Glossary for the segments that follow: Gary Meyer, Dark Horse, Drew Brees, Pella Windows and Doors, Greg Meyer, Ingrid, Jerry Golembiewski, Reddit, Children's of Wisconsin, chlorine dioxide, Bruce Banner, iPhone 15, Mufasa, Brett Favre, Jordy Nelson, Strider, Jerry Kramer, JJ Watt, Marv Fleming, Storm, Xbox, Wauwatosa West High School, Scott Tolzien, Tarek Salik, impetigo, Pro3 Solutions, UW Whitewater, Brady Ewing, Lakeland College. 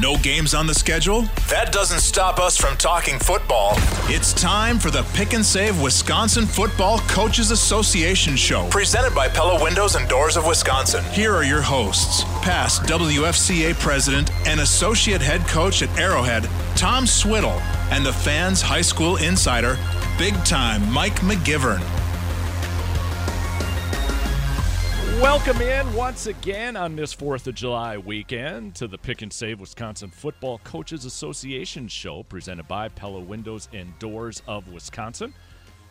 No games on the schedule? That doesn't stop us from talking football. It's time for the Pick and Save Wisconsin Football Coaches Association Show, presented by Pella Windows and Doors of Wisconsin. Here are your hosts, past WFCA president and associate head coach at Arrowhead, Tom Swiddle, and the fans' high school insider, big time Mike McGivern. Welcome in once again on this 4th of July weekend to the Pick and Save Wisconsin Football Coaches Association Show, presented by Pella Windows and Doors of Wisconsin.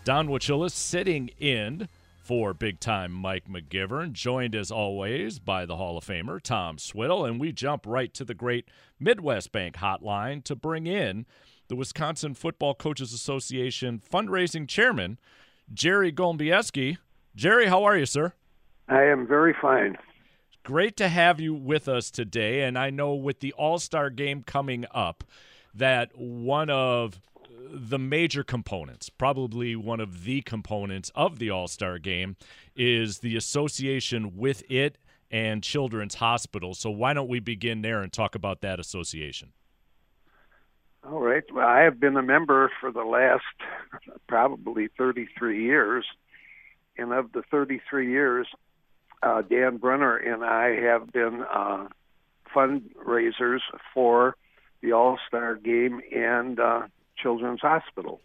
Don Wachilla sitting in for big-time Mike McGivern, joined as always by the Hall of Famer Tom Swiddle, and we jump right to the Great Midwest Bank hotline to bring in the Wisconsin Football Coaches Association fundraising chairman, Jerry Golembiewski. Jerry, how are you, sir? I am very fine. Great to have you with us today. And I know with the All-Star game coming up, that one of the major components, probably one of the components of the All-Star game, is the association with it and Children's Hospital. So why don't we begin there and talk about that association? All right. Well, I have been a member for the last probably 33 years. And of the 33 years, Dan Brunner and I have been fundraisers for the All-Star Game and Children's Hospital.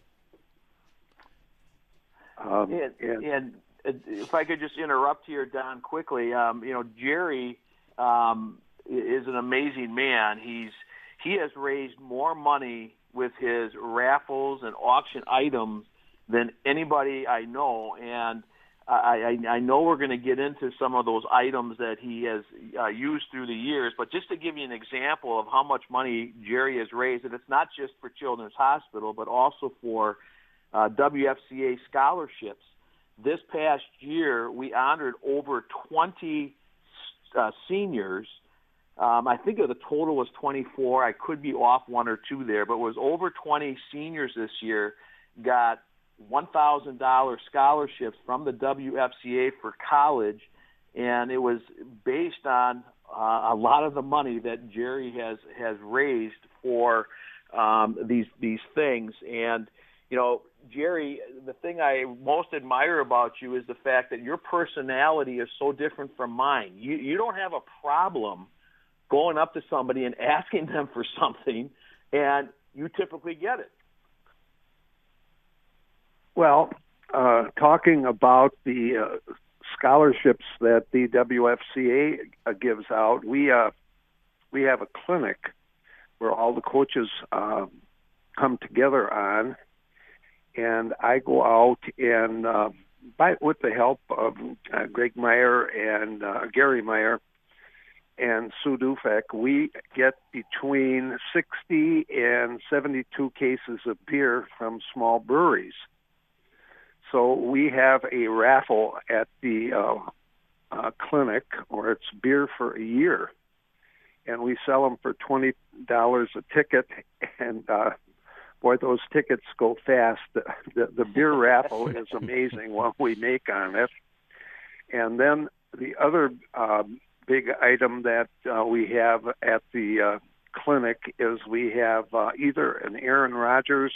And if I could just interrupt here, Don, quickly. Jerry is an amazing man. He has raised more money with his raffles and auction items than anybody I know, and I know we're going to get into some of those items that he has used through the years, but just to give you an example of how much money Jerry has raised, and it's not just for Children's Hospital, but also for WFCA scholarships. This past year, we honored over 20 seniors. I think the total was 24. I could be off one or two there, but it was over 20 seniors this year got $1,000 scholarships from the WFCA for college, and it was based on a lot of the money that Jerry has raised for these things. And, you know, Jerry, the thing I most admire about you is the fact that your personality is so different from mine. You don't have a problem going up to somebody and asking them for something, and you typically get it. Well, talking about the scholarships that the WFCA gives out, we have a clinic where all the coaches come together on, and I go out and, with the help of Greg Meyer and Gary Meyer and Sue Dufek, we get between 60 and 72 cases of beer from small breweries. So we have a raffle at the clinic, or it's beer for a year, and we sell them for $20 a ticket. And boy, those tickets go fast. The beer raffle is amazing what we make on it. And then the other big item that we have at the clinic is we have either an Aaron Rodgers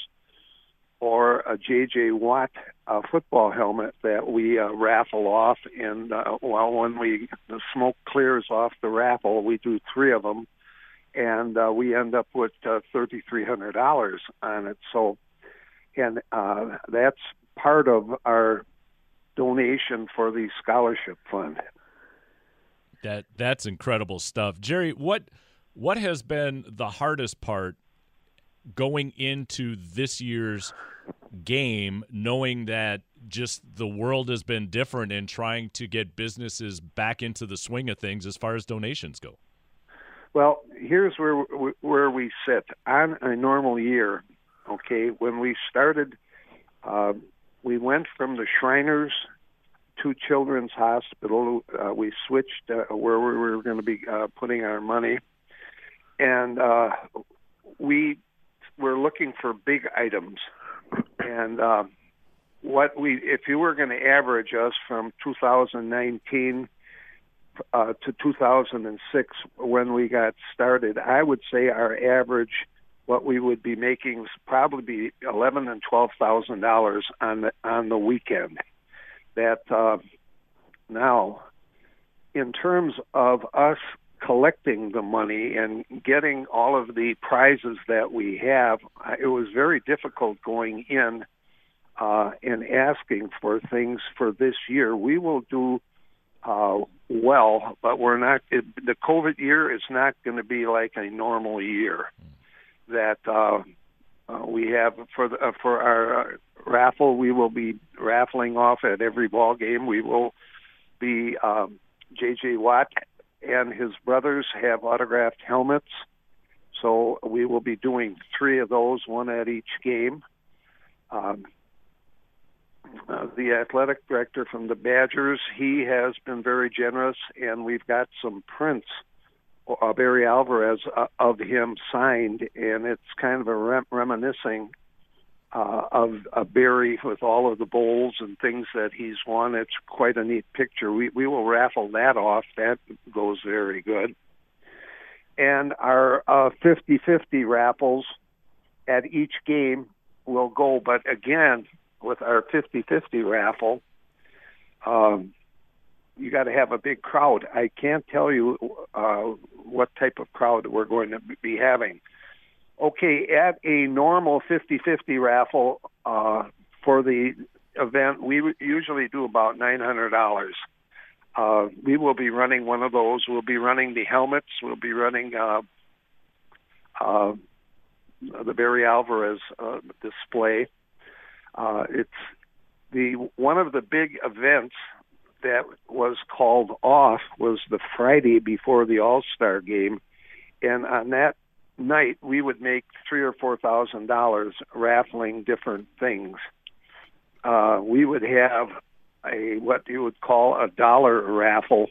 or a JJ Watt football helmet that we raffle off. And when the smoke clears off the raffle, we do three of them, and we end up with $3,300 on it. So, and that's part of our donation for the scholarship fund. That's incredible stuff, Jerry. What has been the hardest part going into this year's game, knowing that just the world has been different and trying to get businesses back into the swing of things as far as donations go? Well, here's where we sit. On a normal year, okay, when we started, we went from the Shriners to Children's Hospital. We switched where we were going to be putting our money. And we were looking for big items. And if you were going to average us from 2019 to 2006 when we got started, I would say our average, what we would be making, was probably $11,000 and $12,000 on the weekend. That now, in terms of us collecting the money and getting all of the prizes that we have, it was very difficult going in and asking for things for this year. We will do well, but we're not. The COVID year is not going to be like a normal year. That we have for our raffle, we will be raffling off at every ball game. We will be JJ Watt and his brothers have autographed helmets, so we will be doing three of those, one at each game. The athletic director from the Badgers, he has been very generous, and we've got some prints, Barry Alvarez, of him signed, and it's kind of a reminiscing of Barry with all of the bowls and things that he's won. It's quite a neat picture. We will raffle that off. That goes very good. And our 50-50 raffles at each game will go. But again, with our 50-50 raffle, you got to have a big crowd. I can't tell you what type of crowd we're going to be having. Okay, at a normal 50-50 raffle for the event, we usually do about $900. We will be running one of those. We'll be running the helmets. We'll be running the Barry Alvarez display. It's one of the big events that was called off was the Friday before the All-Star game, and on that night we would make $3,000 or $4,000 raffling different things. We would have what you would call a dollar raffle,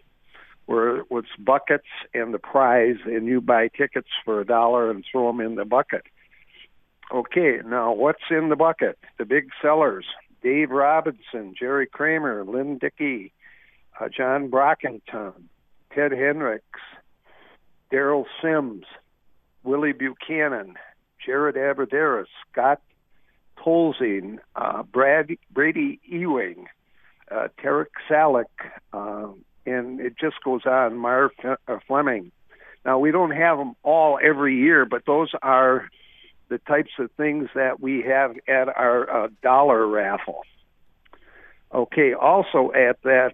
where it's buckets and the prize, and you buy tickets for $1 and throw them in the bucket. Okay, now what's in the bucket? The big sellers: Dave Robinson, Jerry Kramer, Lynn Dickey, John Brockington, Ted Hendricks, Daryl Sims, Willie Buchanan, Jared Aberderis, Scott Tolzien, Brady Ewing, Tarek Salik, and it just goes on, Marv Fleming. Now, we don't have them all every year, but those are the types of things that we have at our dollar raffle. Okay, also at that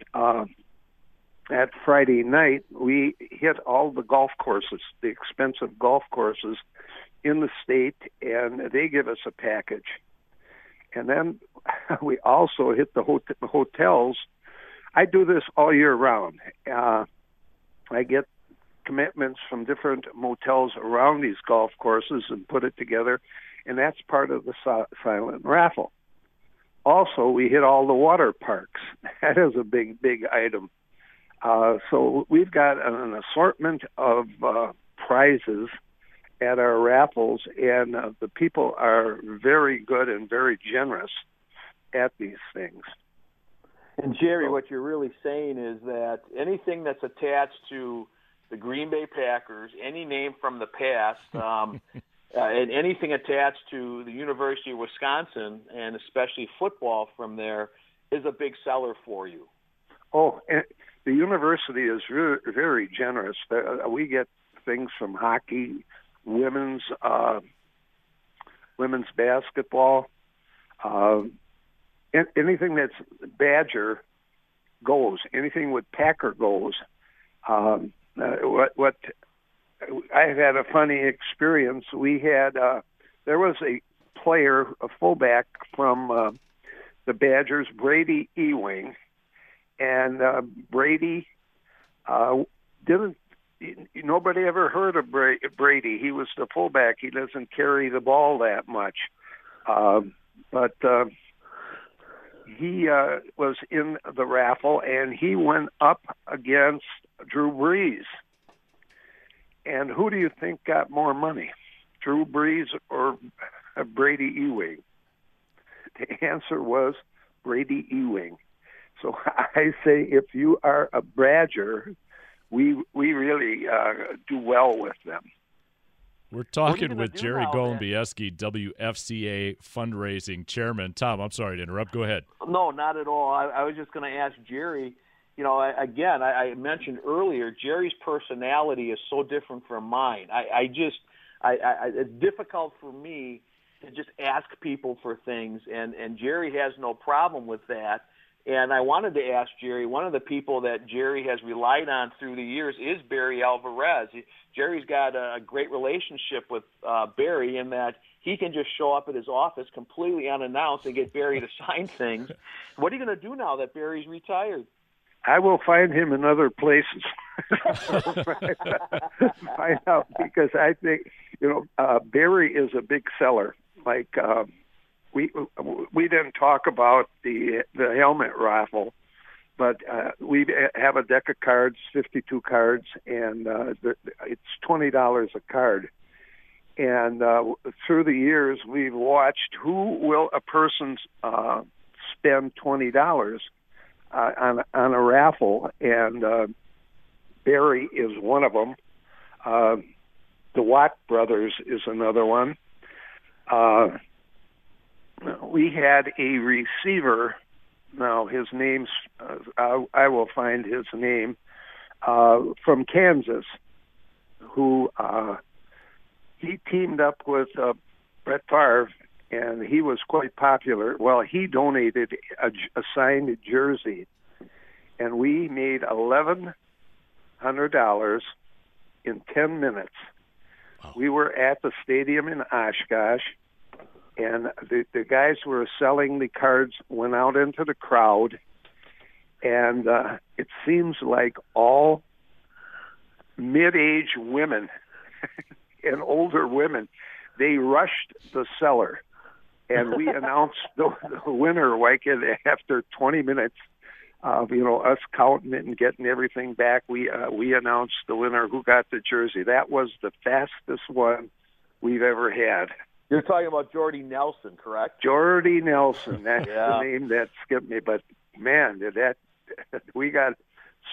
at Friday night, we hit all the golf courses, the expensive golf courses in the state, and they give us a package. And then we also hit the hotels. I do this all year round. I get commitments from different motels around these golf courses and put it together, and that's part of the silent raffle. Also, we hit all the water parks. That is a big, big item. So we've got an assortment of prizes at our raffles, and the people are very good and very generous at these things. And, Jerry, what you're really saying is that anything that's attached to the Green Bay Packers, any name from the past, and anything attached to the University of Wisconsin, and especially football from there, is a big seller for you. Oh, and the university is very generous. We get things from hockey, women's basketball, anything that's Badger goes, anything with Packer goes. What I had a funny experience. We had there was a player, a fullback from the Badgers, Brady Ewing, and Brady didn't. Nobody ever heard of Brady. He was the fullback. He doesn't carry the ball that much, but he was in the raffle, and he went up against Drew Brees. And who do you think got more money, Drew Brees or Brady Ewing? The answer was Brady Ewing. So I say, if you are a Badger, we really do well with them. We're talking with Jerry Golembiewski, WFCA fundraising chairman. Tom, I'm sorry to interrupt. Go ahead. No, not at all. I was just going to ask Jerry, you know, I mentioned earlier, Jerry's personality is so different from mine. I it's difficult for me to just ask people for things, and Jerry has no problem with that. And I wanted to ask Jerry, one of the people that Jerry has relied on through the years is Barry Alvarez. Jerry's got a great relationship with Barry in that he can just show up at his office completely unannounced and get Barry to sign things. What are you going to do now that Barry's retired? I will find him in other places. Find out, because I think, you know, Barry is a big seller. Like, we didn't talk about the helmet raffle, but we have a deck of cards, 52 cards, and it's $20 a card. And through the years, we've watched who will a person spend $20 on a raffle, and Barry is one of them. The Watt brothers is another one. We had a receiver. Now his name's I will find his name from Kansas, who he teamed up with Brett Favre, and he was quite popular. Well, he donated a signed jersey, and we made $1,100 in 10 minutes. Wow. We were at the stadium in Oshkosh. And the guys who were selling the cards went out into the crowd, and it seems like all mid-age women and older women, they rushed the seller. And we announced the winner like after 20 minutes of us counting it and getting everything back. We announced the winner who got the jersey. That was the fastest one we've ever had. You're talking about Jordy Nelson, correct? Jordy Nelson, that's yeah. The name that skipped me. But, man, we got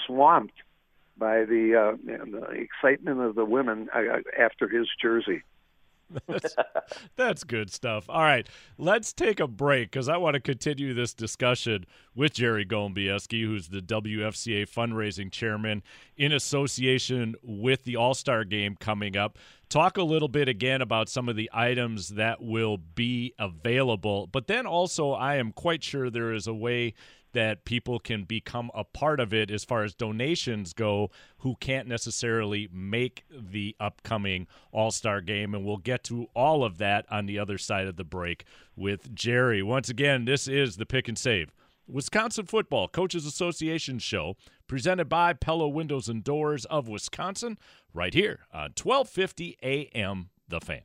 swamped by the excitement of the women after his jersey. That's good stuff. All right, let's take a break because I want to continue this discussion with Jerry Golembiewski, who's the WFCA fundraising chairman, in association with the All-Star Game coming up. Talk a little bit again about some of the items that will be available. But then also, I am quite sure there is a way that people can become a part of it as far as donations go who can't necessarily make the upcoming All-Star Game. And we'll get to all of that on the other side of the break with Jerry. Once again, this is the Pick and Save, Wisconsin Football Coaches Association show, presented by Pella Windows and Doors of Wisconsin, right here on 1250 AM, The Fan.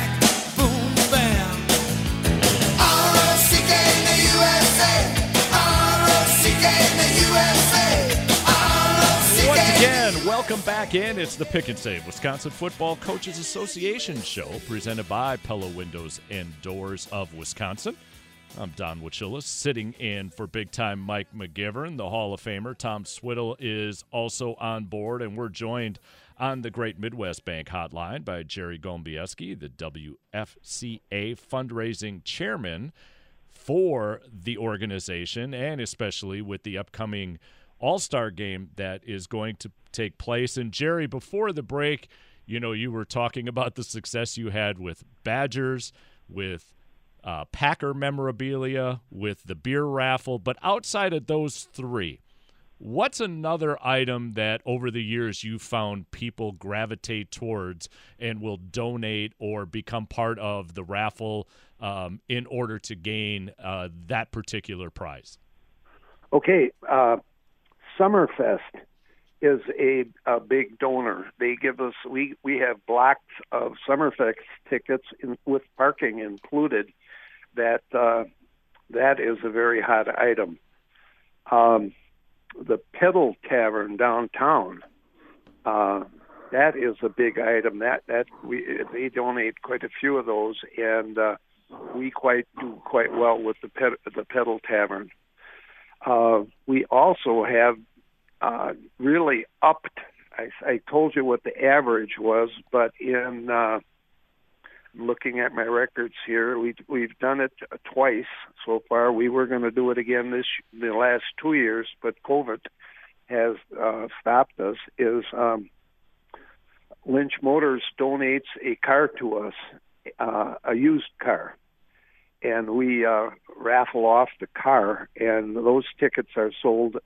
Boom, bam. R-O-C-K in the USA. R-O-C-K in the USA. R-O-C-K. Once again, welcome back in. It's the Pick and Save, Wisconsin Football Coaches Association show, presented by Pella Windows and Doors of Wisconsin. I'm Don Wachilla, sitting in for big-time Mike McGivern. The Hall of Famer Tom Swiddle is also on board, and we're joined on the Great Midwest Bank hotline by Jerry Golembiewski, the WFCA fundraising chairman for the organization, and especially with the upcoming All-Star Game that is going to take place. And, Jerry, before the break – You know, you were talking about the success you had with Badgers, with Packer memorabilia, with the beer raffle. But outside of those three, what's another item that over the years you found people gravitate towards and will donate or become part of the raffle in order to gain that particular prize? Okay. Summerfest is a big donor. They give us, we have blocks of Summerfest tickets with parking included. That is a very hot item. The Pedal Tavern downtown, that is a big item. They donate quite a few of those, and we do quite well with the Pedal Tavern. We also have really upped. I told you what the average was, but in looking at my records here, we've done it twice so far. We were going to do it again the last 2 years, but COVID has stopped us. Lynch Motors donates a car to us, a used car, and we raffle off the car, and those tickets are sold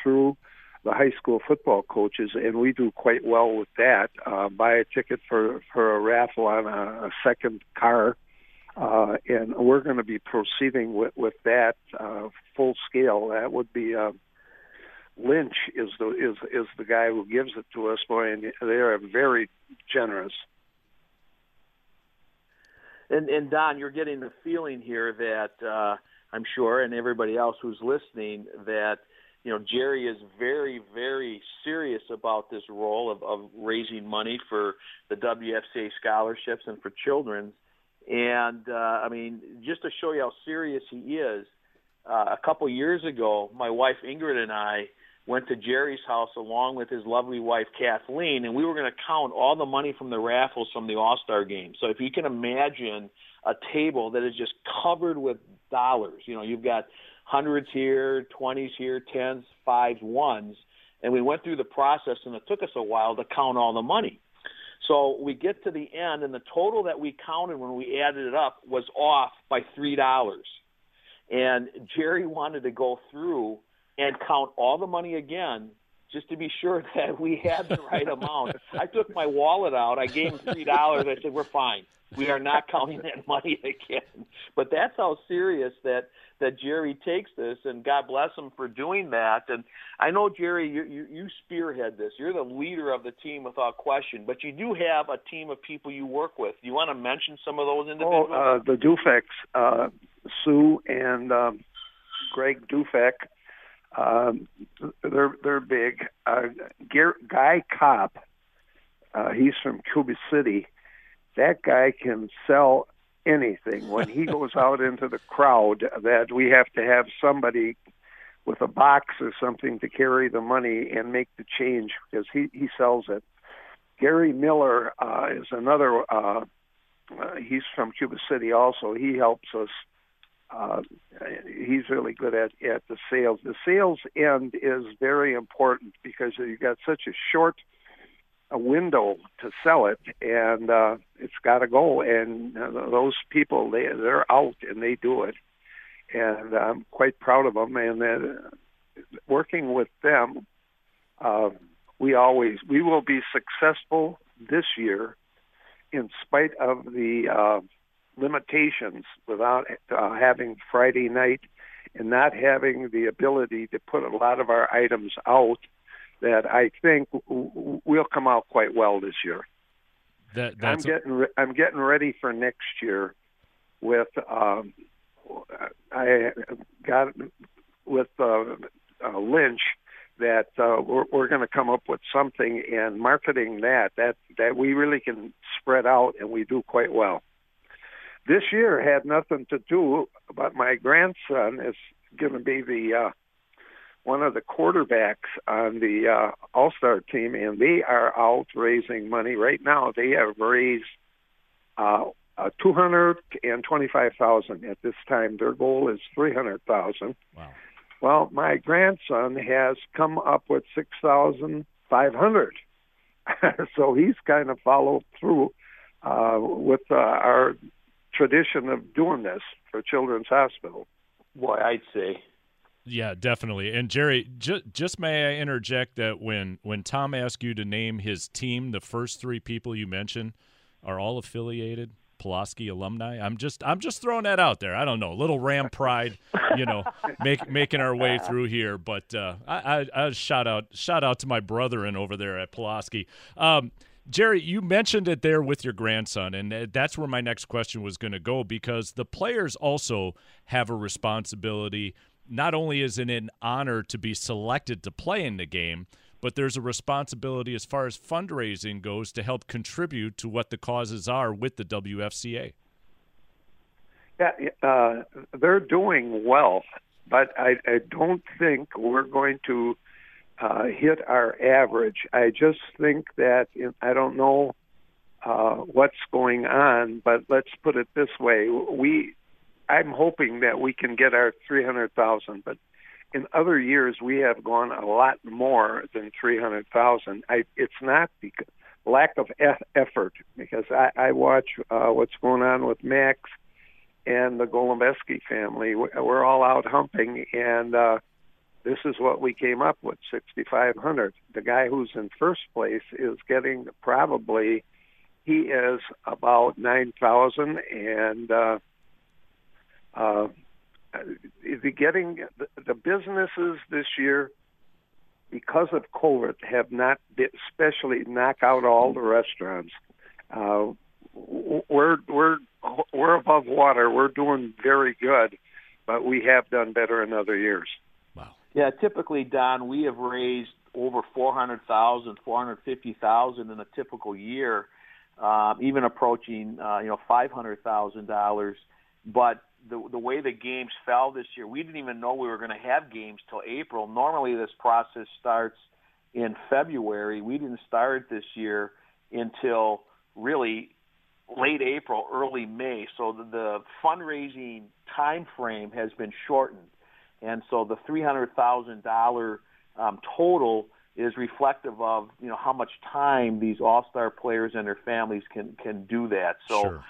through the high school football coaches, and we do quite well with that. Buy a ticket for a raffle on a second car, and we're going to be proceeding with that full scale. That would be Lynch is the guy who gives it to us, boy, and they are very generous. And Don, you're getting the feeling here that I'm sure, and everybody else who's listening, that you know, Jerry is very, very serious about this role of raising money for the WFCA scholarships and for children. And, I mean, just to show you how serious he is, a couple years ago, my wife Ingrid and I went to Jerry's house along with his lovely wife Kathleen, and we were going to count all the money from the raffles from the All-Star game. So if you can imagine a table that is just covered with dollars, you know, you've got hundreds here, 20s here, 10s, 5s, 1s. And we went through the process, and it took us a while to count all the money. So we get to the end, and the total that we counted when we added it up was off by $3. And Jerry wanted to go through and count all the money again just to be sure that we had the right amount. I took my wallet out. I gave him $3. I said, we're fine. We are not counting that money again. But that's how serious that Jerry takes this, and God bless him for doing that. And I know, Jerry, you spearhead this. You're the leader of the team without question, but you do have a team of people you work with. You want to mention some of those individuals? Oh, the Dufeks, Sue and Greg Dufek. They're big. Guy Copp, he's from Cuba City. That guy can sell anything. When he goes out into the crowd, that we have to have somebody with a box or something to carry the money and make the change, because he sells it. Gary Miller is another. He's from Cuba City also. He helps us. He's really good at the sales. The sales end is very important because you've got such a short window to sell it, and it's got to go. And those people, they're out and they do it. And I'm quite proud of them. And working with them, we will be successful this year in spite of the limitations without having Friday night and not having the ability to put a lot of our items out, that I think we'll come out quite well this year. I'm getting ready for next year with Lynch that we're going to come up with something and marketing that we really can spread out, and we do quite well. This year had nothing to do, but my grandson is going to be one of the quarterbacks on the All-Star team, and they are out raising money right now. They have raised $225,000 at this time. Their goal is $300,000. Wow. Well, my grandson has come up with $6,500 So he's kind of followed through with our tradition of doing this for Children's Hospital. Boy, I'd say. Yeah, definitely. And Jerry, just may I interject that when Tom asked you to name his team, the first three people you mentioned are all affiliated Pulaski alumni. I'm just throwing that out there. I don't know, little Ram pride, making our way through here. But I shout out to my brethren over there at Pulaski. Jerry, you mentioned it there with your grandson, and that's where my next question was going to go, because the players also have a responsibility. Not only is it an honor to be selected to play in the game, but there's a responsibility as far as fundraising goes to help contribute to what the causes are with the WFCA. Yeah, they're doing well, but I don't think we're going to hit our average. I just think that I don't know what's going on, but let's put it this way. I'm hoping that we can get our 300,000, but in other years, we have gone a lot more than 300,000. It's not because lack of effort, because I watch what's going on with Max and the Golembiewski family. We're all out humping, and this is what we came up with, 6,500. The guy who's in first place is getting probably, he is about 9,000, and getting the businesses this year, because of COVID, have not especially knocked out all the restaurants. We're above water. We're doing very good, but we have done better in other years. Wow. Yeah, typically, Don, we have raised over $400,000, $450,000 in a typical year, even approaching $500,000. But the way the games fell this year, we didn't even know we were going to have games till April. Normally this process starts in February. We didn't start this year until really late April, early May. So the fundraising time frame has been shortened. And so the $300,000 total is reflective of how much time these all-star players and their families can do that. So sure.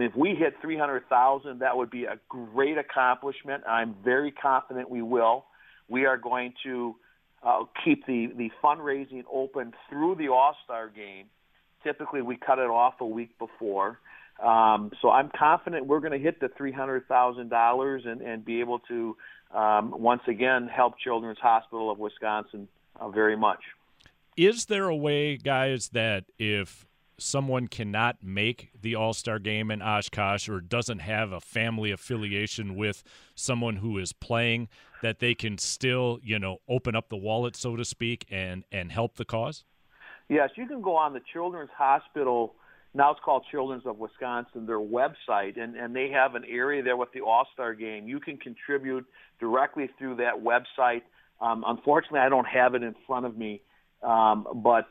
If we hit 300,000, that would be a great accomplishment. I'm very confident we will. We are going to keep the fundraising open through the all-star game. Typically, we cut it off a week before. So I'm confident we're going to hit the $300,000 and be able to, once again, help Children's Hospital of Wisconsin very much. Is there a way, guys, that if someone cannot make the All-Star game in Oshkosh or doesn't have a family affiliation with someone who is playing, that they can still, open up the wallet, so to speak, and help the cause? Yes, you can go on the Children's Hospital, now it's called Children's of Wisconsin, their website, and they have an area there with the All-Star game. You can contribute directly through that website. Unfortunately, I don't have it in front of me, but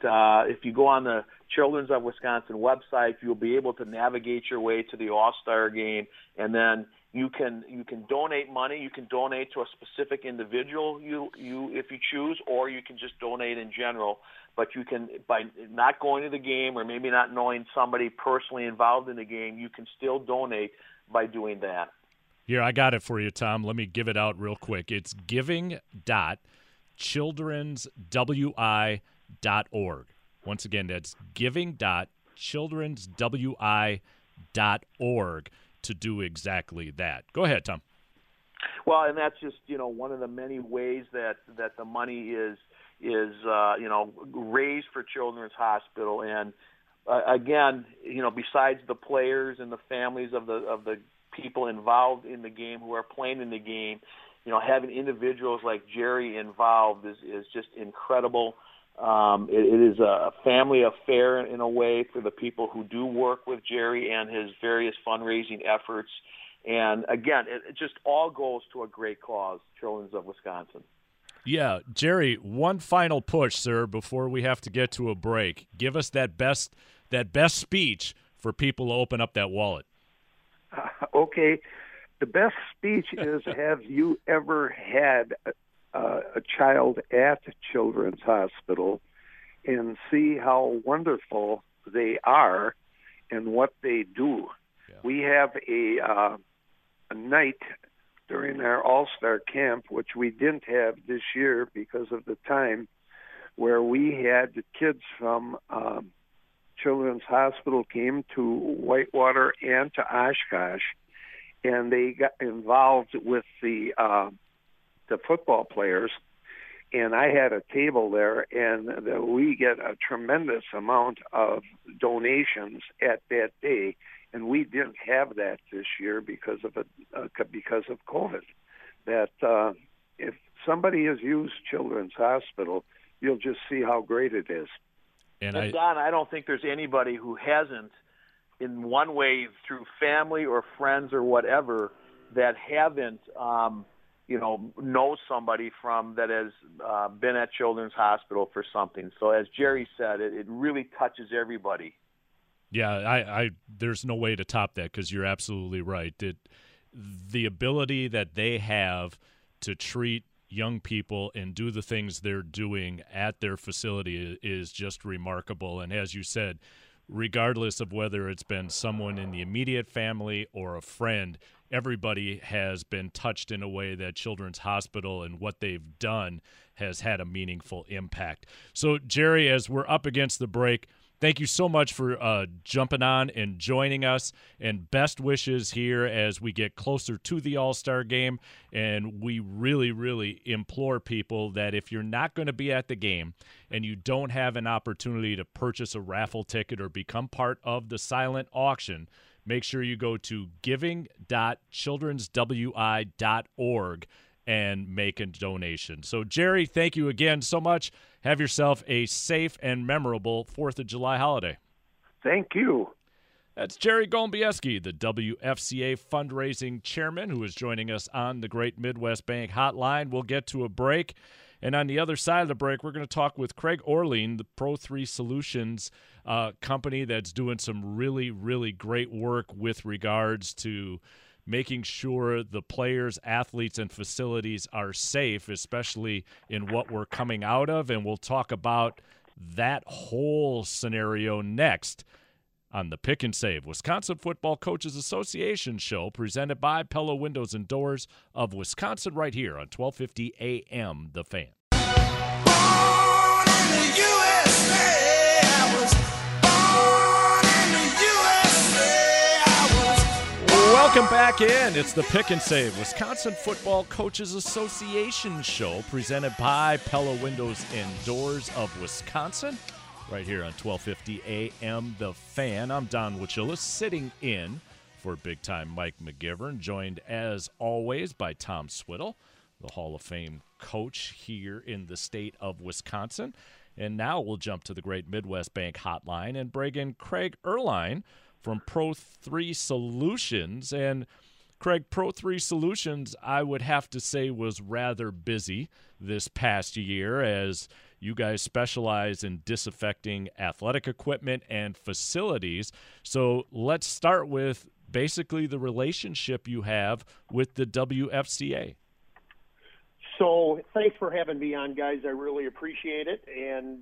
if you go on the Children's of Wisconsin website, you'll be able to navigate your way to the All-Star game, and then you can donate money. You can donate to a specific individual you if you choose, or you can just donate in general. But you can, by not going to the game or maybe not knowing somebody personally involved in the game, you can still donate by doing that. Here, I got it for you, Tom. Let me give it out real quick. It's giving.childrenswi.org. Once again, that's giving.childrenswi.org to do exactly that. Go ahead, Tom. Well, and that's just, one of the many ways that the money is raised for Children's Hospital. And again, besides the players and the families of the people involved in the game who are playing in the game, having individuals like Jerry involved is just incredible. It is a family affair in a way for the people who do work with Jerry and his various fundraising efforts. And again, it just all goes to a great cause, Children's of Wisconsin. Yeah, Jerry, one final push, sir, before we have to get to a break. Give us that best speech for people to open up that wallet. Okay, the best speech is, have you ever had a child at Children's Hospital? and see how wonderful they are and what they do. Yeah. We have a night during our All-Star Camp, which we didn't have this year because of the time, where we had kids from Children's Hospital came to Whitewater and to Oshkosh, and they got involved with the football players. And I had a table there, and we get a tremendous amount of donations at that day. And we didn't have that this year because of COVID. That if somebody has used Children's Hospital, you'll just see how great it is. And Don, I don't think there's anybody who hasn't, in one way, through family or friends or whatever, that haven't, knows somebody that has been at Children's Hospital for something. So as Jerry said, it really touches everybody. Yeah, I there's no way to top that, because you're absolutely right. The ability that they have to treat young people and do the things they're doing at their facility is just remarkable. And as you said, regardless of whether it's been someone in the immediate family or a friend, everybody has been touched in a way that Children's Hospital and what they've done has had a meaningful impact. So, Jerry, as we're up against the break, thank you so much for jumping on and joining us, and best wishes here as we get closer to the All-Star Game. And we really, really implore people that if you're not going to be at the game and you don't have an opportunity to purchase a raffle ticket or become part of the silent auction, make sure you go to giving.childrenswi.org and make a donation. So, Jerry, thank you again so much. Have yourself a safe and memorable 4th of July holiday. Thank you. That's Jerry Golembiewski, the WFCA fundraising chairman, who is joining us on the Great Midwest Bank Hotline. We'll get to a break, and on the other side of the break, we're going to talk with Craig Erline, the Pro3 Solutions company that's doing some really, really great work with regards to making sure the players, athletes, and facilities are safe, especially in what we're coming out of. And we'll talk about that whole scenario next on the Pick and Save, Wisconsin Football Coaches Association show, presented by Pella Windows and Doors of Wisconsin, right here on 1250 AM, The Fan. Born in the USA, I was... Welcome back in. It's the Pick and Save, Wisconsin Football Coaches Association show, presented by Pella Windows and Doors of Wisconsin, right here on 1250 AM, The Fan. I'm Don Wachilla, sitting in for big-time Mike McGivern, joined as always by Tom Swiddle, the Hall of Fame coach here in the state of Wisconsin. And now we'll jump to the Great Midwest Bank Hotline and bring in Craig Erline from Pro3 Solutions. And Craig, Pro3 Solutions, I would have to say, was rather busy this past year, as you guys specialize in disinfecting athletic equipment and facilities. So let's start with basically the relationship you have with the WFCA. So thanks for having me on, guys. I really appreciate it. And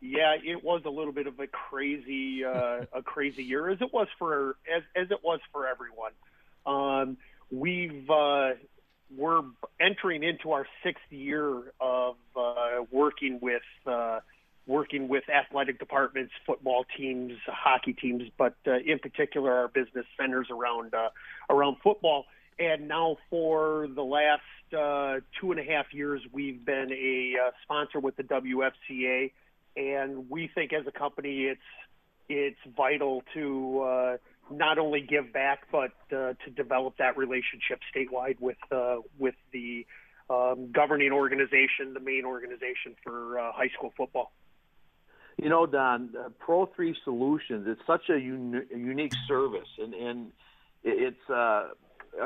yeah, it was a little bit of a crazy year, as it was for everyone. We're entering into our sixth year of working with athletic departments, football teams, hockey teams, but in particular our business centers around football. And now for the last 2.5 years, we've been a sponsor with the WFCA. And we think as a company, it's vital to not only give back, but to develop that relationship statewide with the governing organization, the main organization for high school football. You know, Don, Pro3 Solutions, it's such a unique service, and it's a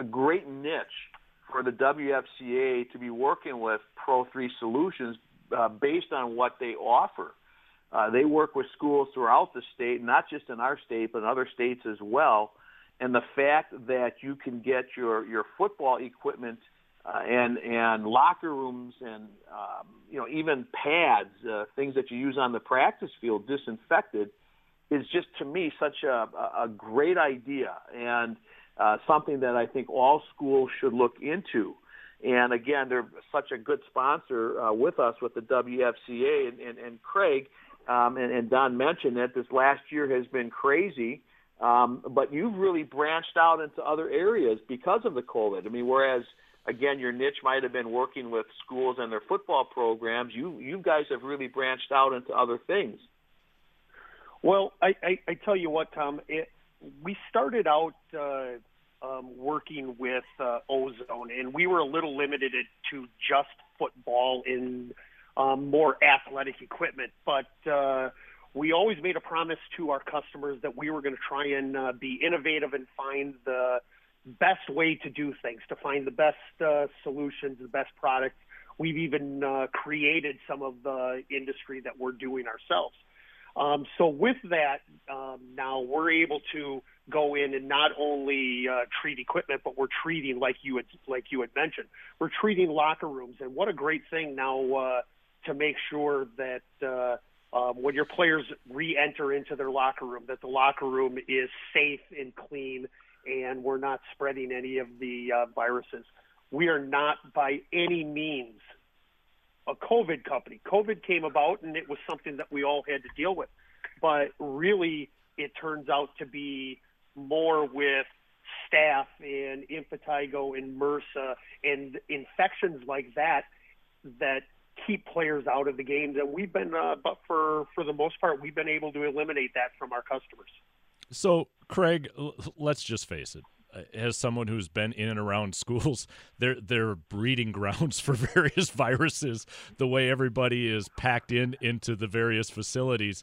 great niche for the WFCA to be working with Pro3 Solutions based on what they offer. They work with schools throughout the state, not just in our state, but in other states as well. And the fact that you can get your football equipment and locker rooms and, even pads, things that you use on the practice field disinfected is just, to me, such a great idea and something that I think all schools should look into. And, again, they're such a good sponsor with us, with the WFCA. And Craig and Don mentioned that this last year has been crazy, but you've really branched out into other areas because of the COVID. I mean, whereas, again, your niche might have been working with schools and their football programs, you guys have really branched out into other things. Well, I tell you what, Tom, we started out working with ozone, and we were a little limited to just football in more athletic equipment. But we always made a promise to our customers that we were going to try and be innovative and find the best way to do things, to find the best solutions, the best products. We've even created some of the industry that we're doing ourselves. So with that, now we're able to go in and not only treat equipment, but we're treating, like you had mentioned, we're treating locker rooms. And what a great thing now to make sure that when your players re-enter into their locker room, that the locker room is safe and clean and we're not spreading any of the viruses. We are not by any means a COVID company. COVID came about, and it was something that we all had to deal with. But really, it turns out to be more with staph and impetigo and MRSA and infections like that that keep players out of the game. That we've been, but for the most part, we've been able to eliminate that from our customers. So, Craig, let's just face it. As someone who's been in and around schools, they're breeding grounds for various viruses, the way everybody is packed into the various facilities.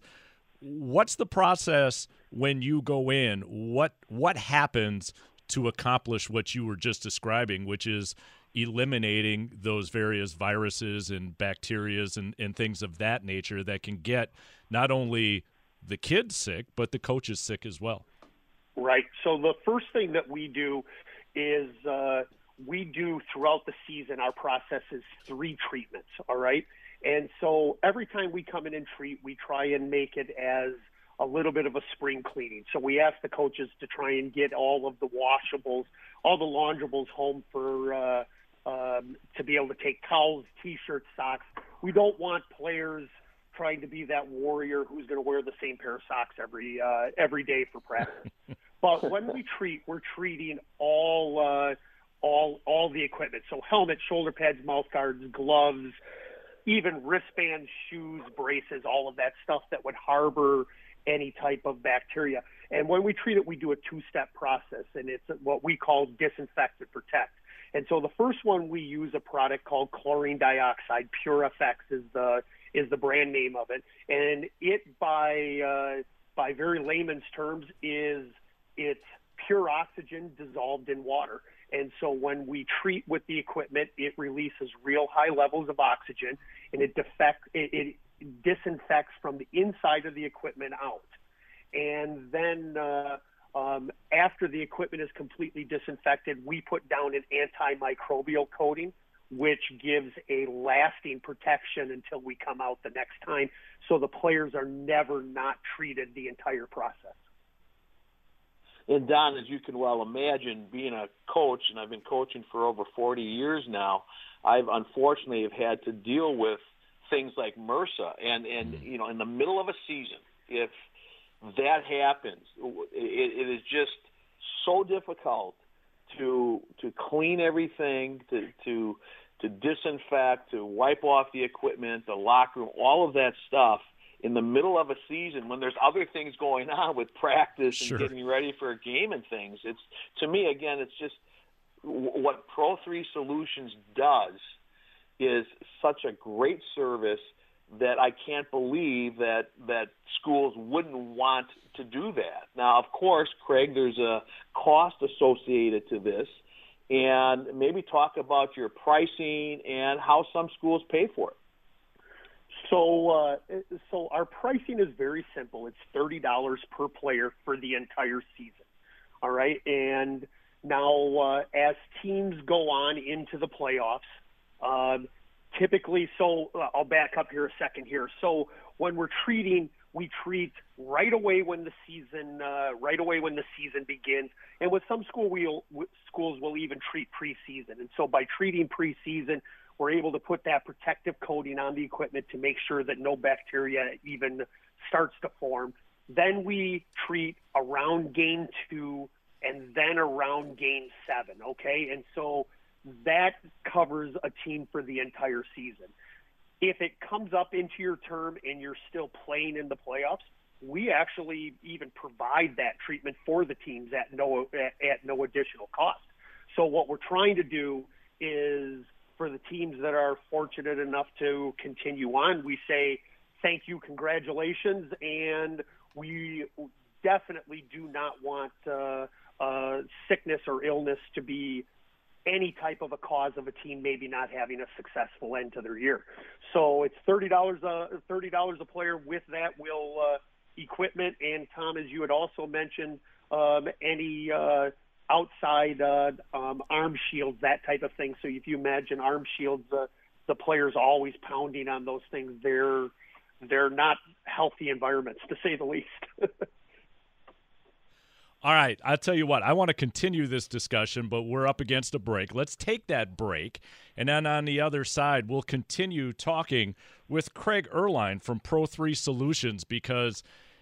What's the process when you go in? What happens to accomplish what you were just describing, which is eliminating those various viruses and bacterias and things of that nature that can get not only the kids sick, but the coaches sick as well? Right. So the first thing that we do is we do throughout the season, our process is 3 treatments, all right? And so every time we come in and treat, we try and make it as a little bit of a spring cleaning. So we ask the coaches to try and get all of the washables, all the launderables home for to be able to take towels, T-shirts, socks. We don't want players trying to be that warrior who's going to wear the same pair of socks every day for practice. But when we treat, we're treating all the equipment. So helmets, shoulder pads, mouth guards, gloves, even wristbands, shoes, braces, all of that stuff that would harbor any type of bacteria. And when we treat it, we do a 2-step process, and it's what we call disinfect and protect. And so the first one, we use a product called chlorine dioxide. PureFX is the brand name of it. And it, by very layman's terms, it's pure oxygen dissolved in water. And so when we treat with the equipment, it releases real high levels of oxygen, and it disinfects from the inside of the equipment out. And then after the equipment is completely disinfected, we put down an antimicrobial coating, which gives a lasting protection until we come out the next time, so the players are never not treated the entire process. And, Don, as you can well imagine, being a coach, and I've been coaching for over 40 years now, I've unfortunately have had to deal with things like MRSA. And you know, in the middle of a season, if that happens, it is just so difficult to clean everything, to disinfect, to wipe off the equipment, the locker room, all of that stuff in the middle of a season when there's other things going on with practice and getting ready for a game and things. It's, to me, again, it's just what Pro3 Solutions does is such a great service that I can't believe that schools wouldn't want to do that. Now, of course, Craig, there's a cost associated to this, and maybe talk about your pricing and how some schools pay for it. So our pricing is very simple. It's $30 per player for the entire season, all right? And Now, as teams go on into the playoffs, typically, I'll back up here a second here. So when we're treating, we treat right away when the season begins. And with some schools will even treat preseason. And so by treating preseason, we're able to put that protective coating on the equipment to make sure that no bacteria even starts to form. Then we treat around game 2 and then around game 7, okay? And so that covers a team for the entire season. If it comes up into your term and you're still playing in the playoffs, we actually even provide that treatment for the teams at no additional cost. So what we're trying to do is for the teams that are fortunate enough to continue on, we say, thank you, congratulations, and we definitely do not want sickness or illness to be any type of a cause of a team maybe not having a successful end to their year. So it's $30 a player. With that, we'll equipment, and Tom, as you had also mentioned, any outside arm shields, that type of thing. So if you imagine arm shields, the players always pounding on those things. They're not healthy environments, to say the least. All right, I'll tell you what, I want to continue this discussion, but we're up against a break. Let's take that break, and then on the other side, we'll continue talking with Craig Erline from Pro3 Solutions, because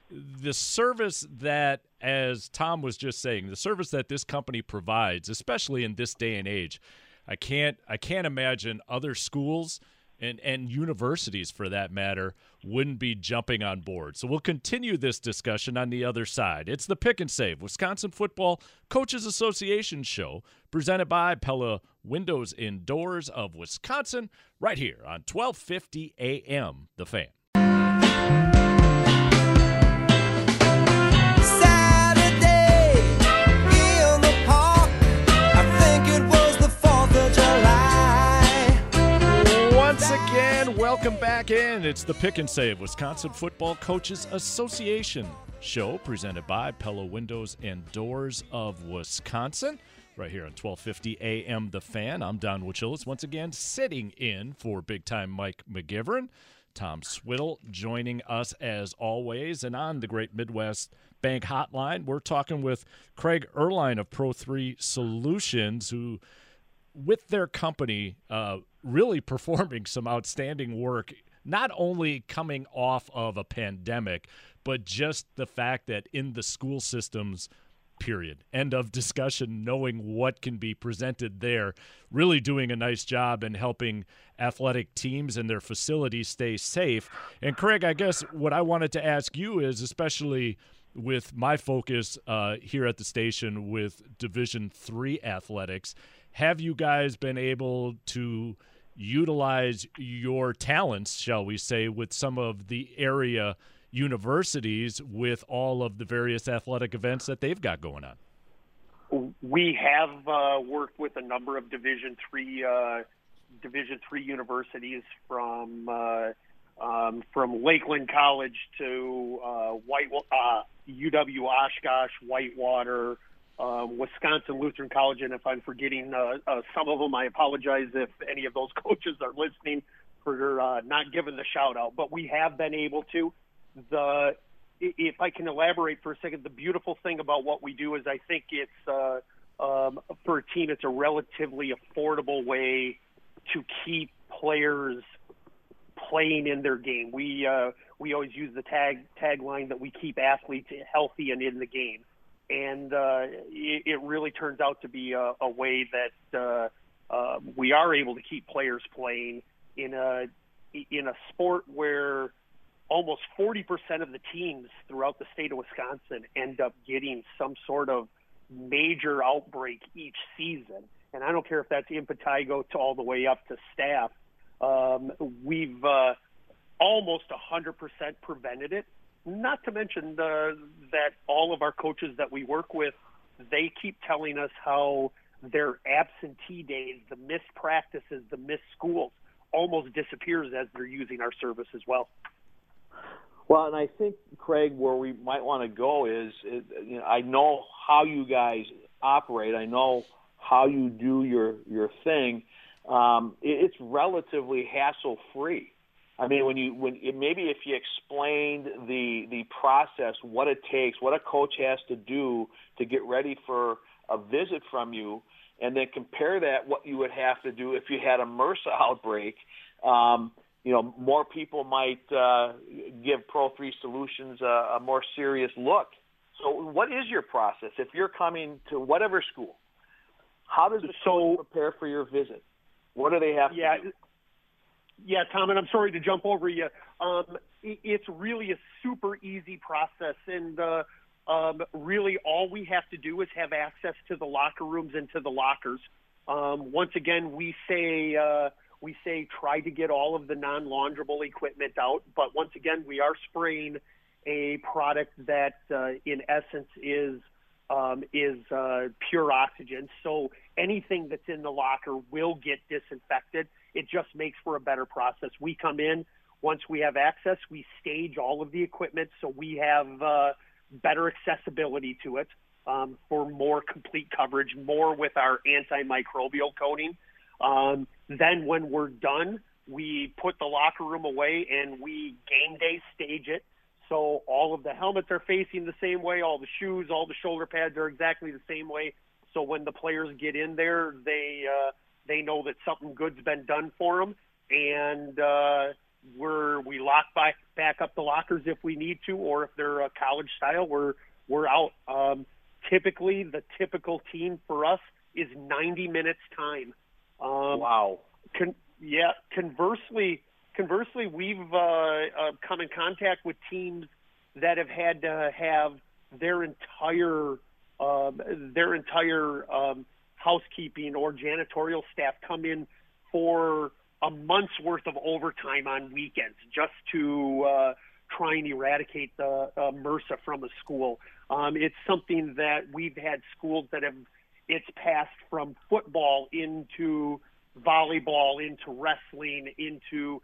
the service that, as Tom was just saying, the service that this company provides, especially in this day and age, I can't imagine other schools and universities, for that matter, wouldn't be jumping on board. So we'll continue this discussion on the other side. It's the Pick and Save Wisconsin Football Coaches Association show, presented by Pella Windows and Doors of Wisconsin, right here on 1250 AM, The Fan. Welcome back in. It's the Pick and Save Wisconsin Football Coaches Association show, presented by Pella Windows and Doors of Wisconsin, right here on 1250 AM The Fan. I'm Don Wachillis, once again sitting in for big-time Mike McGivern. Tom Swiddle joining us as always. And on the Great Midwest Bank Hotline, we're talking with Craig Erline of Pro3 Solutions, who, with their company, really performing some outstanding work, not only coming off of a pandemic, but just the fact that in the school systems, period, end of discussion, knowing what can be presented there, really doing a nice job in helping athletic teams and their facilities stay safe. And Craig, I guess what I wanted to ask you is, especially with my focus here at the station with Division III athletics, have you guys been able to utilize your talents, shall we say, with some of the area universities with all of the various athletic events that they've got going on? We have worked with a number of Division III universities, from Lakeland College to UW Oshkosh, Whitewater, Wisconsin Lutheran College, and if I'm forgetting some of them, I apologize if any of those coaches are listening for not giving the shout-out. But we have been able to. If I can elaborate for a second, the beautiful thing about what we do is I think it's for a team, it's a relatively affordable way to keep players playing in their game. We always use the tagline that we keep athletes healthy and in the game. And it really turns out to be a way that we are able to keep players playing in a sport where almost 40% of the teams throughout the state of Wisconsin end up getting some sort of major outbreak each season. And I don't care if that's impetigo to all the way up to staph. We've almost 100% prevented it. Not to mention that all of our coaches that we work with, they keep telling us how their absentee days, the missed practices, the missed schools, almost disappears as they're using our service as well. Well, and I think, Craig, where we might want to go is, I know how you guys operate. I know how you do your thing. It's relatively hassle-free. I mean, maybe if you explained the process, what it takes, what a coach has to do to get ready for a visit from you, and then compare that what you would have to do if you had a MRSA outbreak. More people might give Pro3 Solutions a more serious look. So what is your process if you're coming to whatever school? How does the school prepare for your visit? What do they have to do? Yeah, Tom, and I'm sorry to jump over you. It's really a super easy process, and really all we have to do is have access to the locker rooms and to the lockers. Once again, we say try to get all of the non-launderable equipment out, but once again, we are spraying a product that in essence is pure oxygen. So anything that's in the locker will get disinfected. It just makes for a better process. We come in, once we have access, we stage all of the equipment so we have better accessibility to it for more complete coverage, more with our antimicrobial coating. Then when we're done, we put the locker room away and we game day stage it. So all of the helmets are facing the same way, all the shoes, all the shoulder pads are exactly the same way. So when the players get in there, they know that something good's been done for them, and we lock back up the lockers if we need to, or if they're college style, we're out. Typically, the typical team for us is 90 minutes time. Wow. Conversely, we've come in contact with teams that have had to have their entire housekeeping or janitorial staff come in for a month's worth of overtime on weekends just to try and eradicate the MRSA from a school. It's something that we've had schools that have it's passed from football into volleyball, into wrestling, into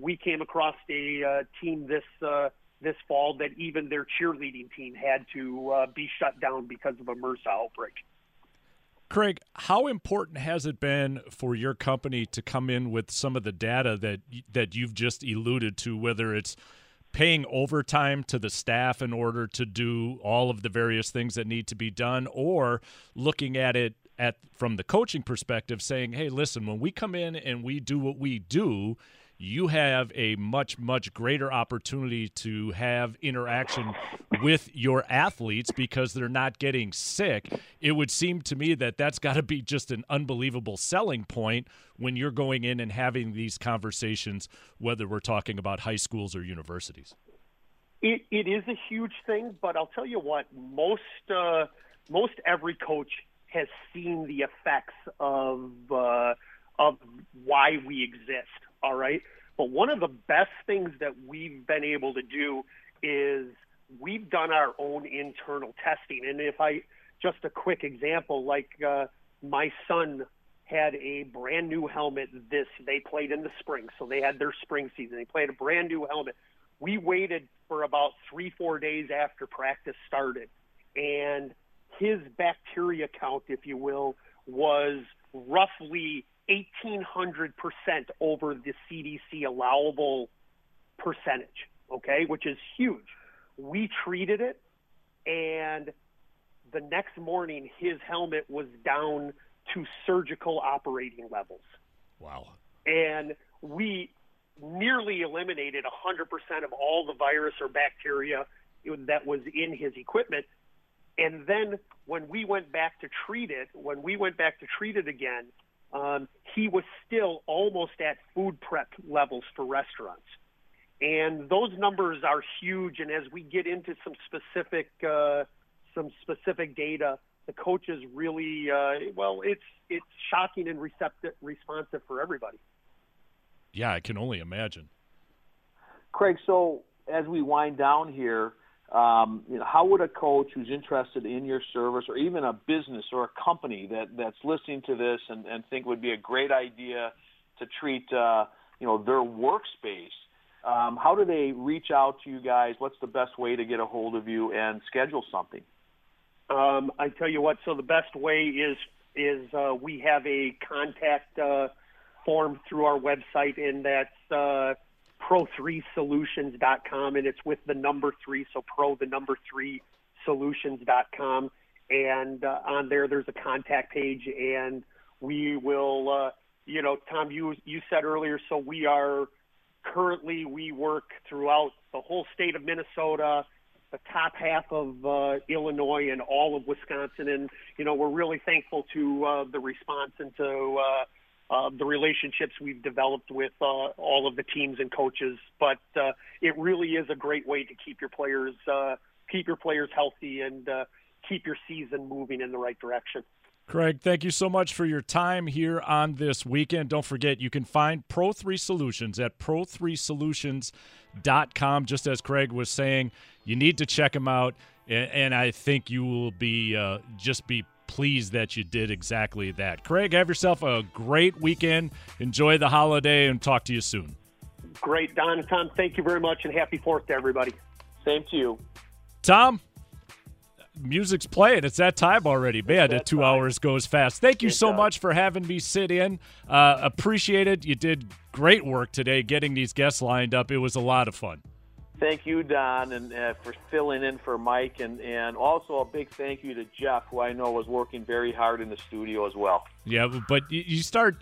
we came across a team this fall that even their cheerleading team had to be shut down because of a MRSA outbreak. Craig, how important has it been for your company to come in with some of the data that you've just alluded to, whether it's paying overtime to the staff in order to do all of the various things that need to be done, or looking at it from the coaching perspective, saying, hey, listen, when we come in and we do what we do, you have a much, much greater opportunity to have interaction with your athletes because they're not getting sick. It would seem to me that that's got to be just an unbelievable selling point when you're going in and having these conversations, whether we're talking about high schools or universities. It is a huge thing, but I'll tell you what, most every coach has seen the effects of why we exist. All right. But one of the best things that we've been able to do is we've done our own internal testing. And just a quick example, like my son had a brand new helmet. They played in the spring, so they had their spring season. They played a brand new helmet. We waited for about 3-4 days after practice started. And his bacteria count, if you will, was roughly 1,800% over the CDC allowable percentage, okay, which is huge. We treated it, and the next morning his helmet was down to surgical operating levels. Wow. And we nearly eliminated 100% of all the virus or bacteria that was in his equipment. And then when we went back to treat it again, he was still almost at food prep levels for restaurants. And those numbers are huge. And as we get into some specific data, the coaches really, it's shocking and responsive for everybody. Yeah, I can only imagine. Craig, so as we wind down here, how would a coach who's interested in your service, or even a business or a company that's listening to this and think would be a great idea to treat their workspace, how do they reach out to you guys? What's the best way to get a hold of you and schedule something? I tell you what, so the best way is we have a contact form through our website, and that's Pro3 Solutions.com, and it's with the number 3, so Pro3 Solutions.com. And on there, there's a contact page, and we will, Tom, you said earlier, so we are currently, we work throughout the whole state of Minnesota, the top half of Illinois, and all of Wisconsin. And, we're really thankful to the response and to the relationships we've developed with all of the teams and coaches. But it really is a great way to keep your players healthy and keep your season moving in the right direction. Craig, thank you so much for your time here on this weekend. Don't forget, you can find Pro3 Solutions at pro3solutions.com. Just as Craig was saying, you need to check them out, and I think you will be just be pleased that you did exactly that. Craig, have yourself a great weekend. Enjoy the holiday, and talk to you soon. Great, Don and Tom. Thank you very much, and happy 4th to everybody. Same to you. Tom? Music's playing. It's that time already. Man, that 2 hours goes fast. Thank you so much for having me sit in. Appreciate it. You did great work today getting these guests lined up. It was a lot of fun. Thank you, Don, and for filling in for Mike. And also a big thank you to Jeff, who I know was working very hard in the studio as well. Yeah, but you start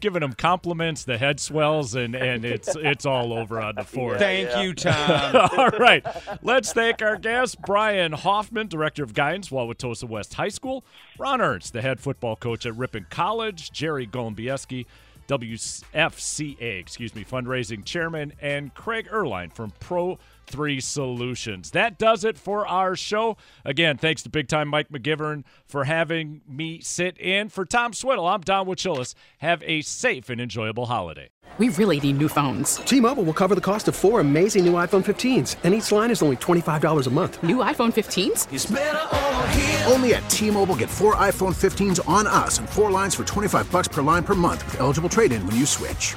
giving him compliments, the head swells, and it's all over on the floor. Thank you, Tom. All right. Let's thank our guests, Brian Hoffman, Director of Guidance, Wauwatosa West High School, Ron Ernst, the head football coach at Ripon College, Jerry Golembiewski, WFCA, fundraising chairman, and Craig Erline from Pro3 Solutions. That does it for our show. Again, thanks to big time Mike McGivern for having me sit in. For Tom Swiddle, I'm Don Wachillis. Have a safe and enjoyable holiday. We really need new phones. T-Mobile will cover the cost of 4 amazing new iPhone 15s, and each line is only $25 a month. New iPhone 15s? It's better over here. Only at T-Mobile, get 4 iPhone 15s on us and 4 lines for $25 per line per month with eligible trade-in when you switch.